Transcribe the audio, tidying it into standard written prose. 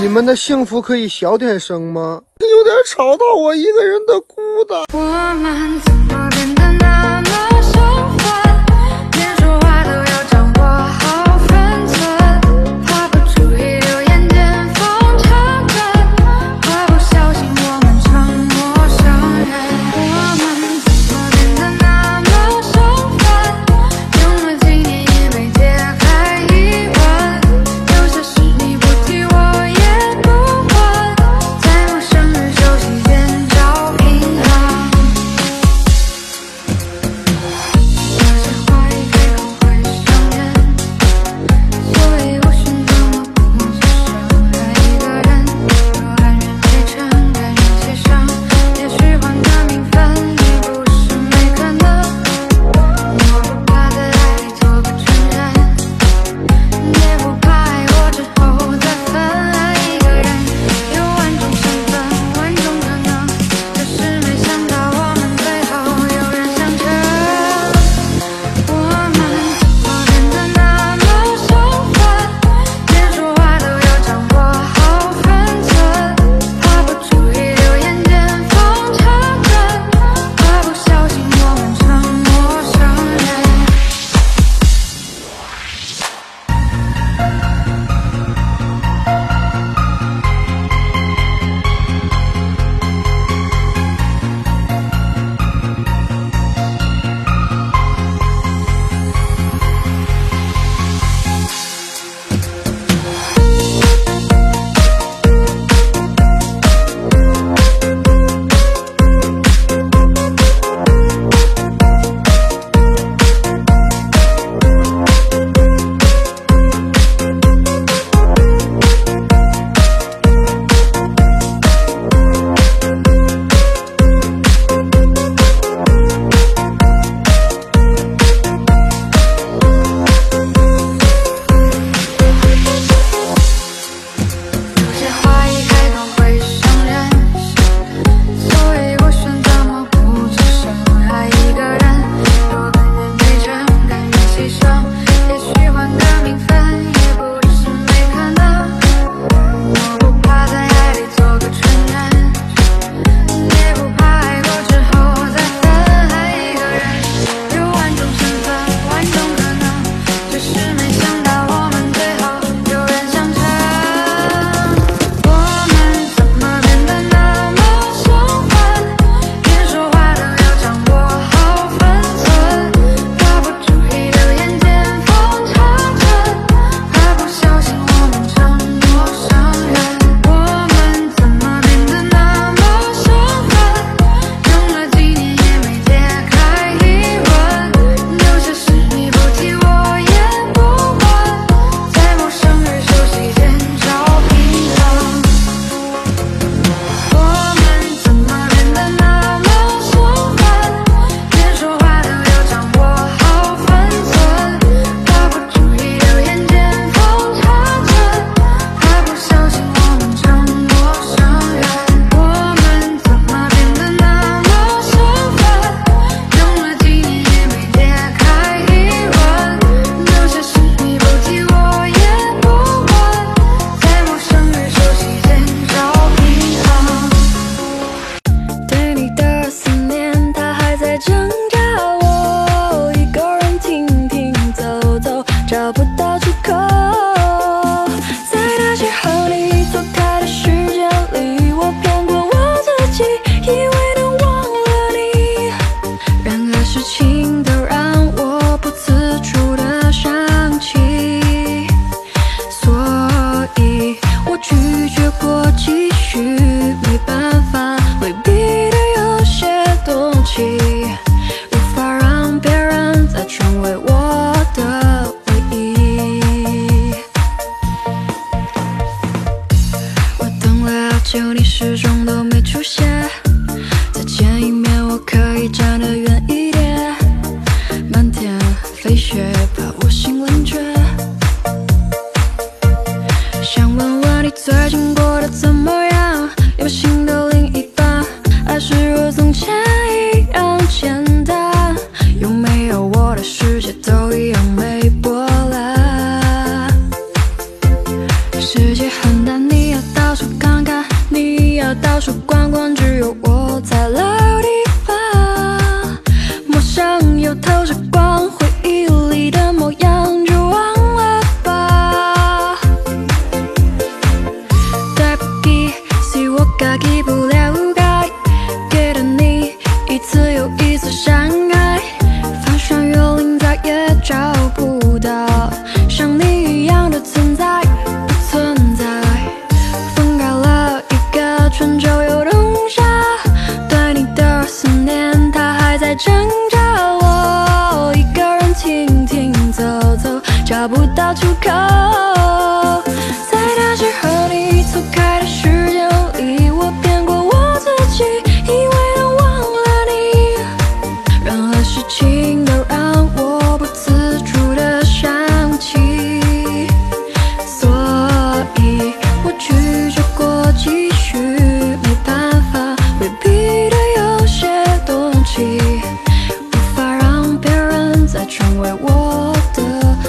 你们的幸福可以小点声吗？有点吵到我一个人的孤单。我们怎么变得那么相反？连说话都要掌握好分寸，怕不注意流言见缝插针，怕不小心我们成陌生人。我们怎么变得那么相反？用了几年也没解开疑问，有些事你不提我也不问，在我生日酒席间找平衡。有些话一开口会伤人，所以我选择默不作声，爱一个人若安然非常感人些伤，也许换个名分也不是没可能。我不怕在爱里做个承认，也不怕爱过之后再分。爱一个人有万种身份，万种可能，可是没想到我们最后有人相衬。我们怎么变得那么相反？连说话都要掌握好分寸，怕不注意流言见缝插针，怕不小心我们成陌生人。有些话一开口会伤人，所以我选择默不作声。爱一个人若甘愿被承认，甘愿牺牲，也许换个名分也不是没可能。我不怕在爱里做个承认，也不怕爱过之后再分。爱一个人有万种身份，万种可能，只是没想到我们最后有人相衬。我们怎么变得那么相反？连说话都要掌握好分寸，怕不注意流言见缝插针，怕不小心我们成陌生人。我们怎么变得那么相反？用了几年也没解开疑问，有些事你不提我也不问，在我生日酒席间找平衡。我们怎么变得那么相反？连说话都要掌握好分寸，怕不注意流言见缝插针，怕不小心我们成陌生人。我们怎么变得那么相反？用了几年也没解开疑问，有些事你不提我也不问，在我生日酒席间找平衡。对你的思念，它还在挣扎。我一个人停停走走，找不到出口。在那时候你错开的时间里，我骗过我自己，以为能忘了你。然而事情都让我不自主的想起，所以我拒绝过继续，没办法回避的有些东西，无法让别人再成为我的唯一。我等了好久，你始终都没出现。再见一面，我可以站得远一点。漫天飞雪，怕我心冷却。想问问你最近过得怎么样？有新的另一半，还是如从前一样简单？有没有我的世界都一样没波澜？世界很大，你要。不到，像你一样的存在不存在。分开了一个春秋又冬夏，对你的思念它还在挣扎。我一个人停停走走，找不到出口。在那时和你错开的时间里，我骗过我自己，以为能忘了你，任何事情都让我。 成为我的。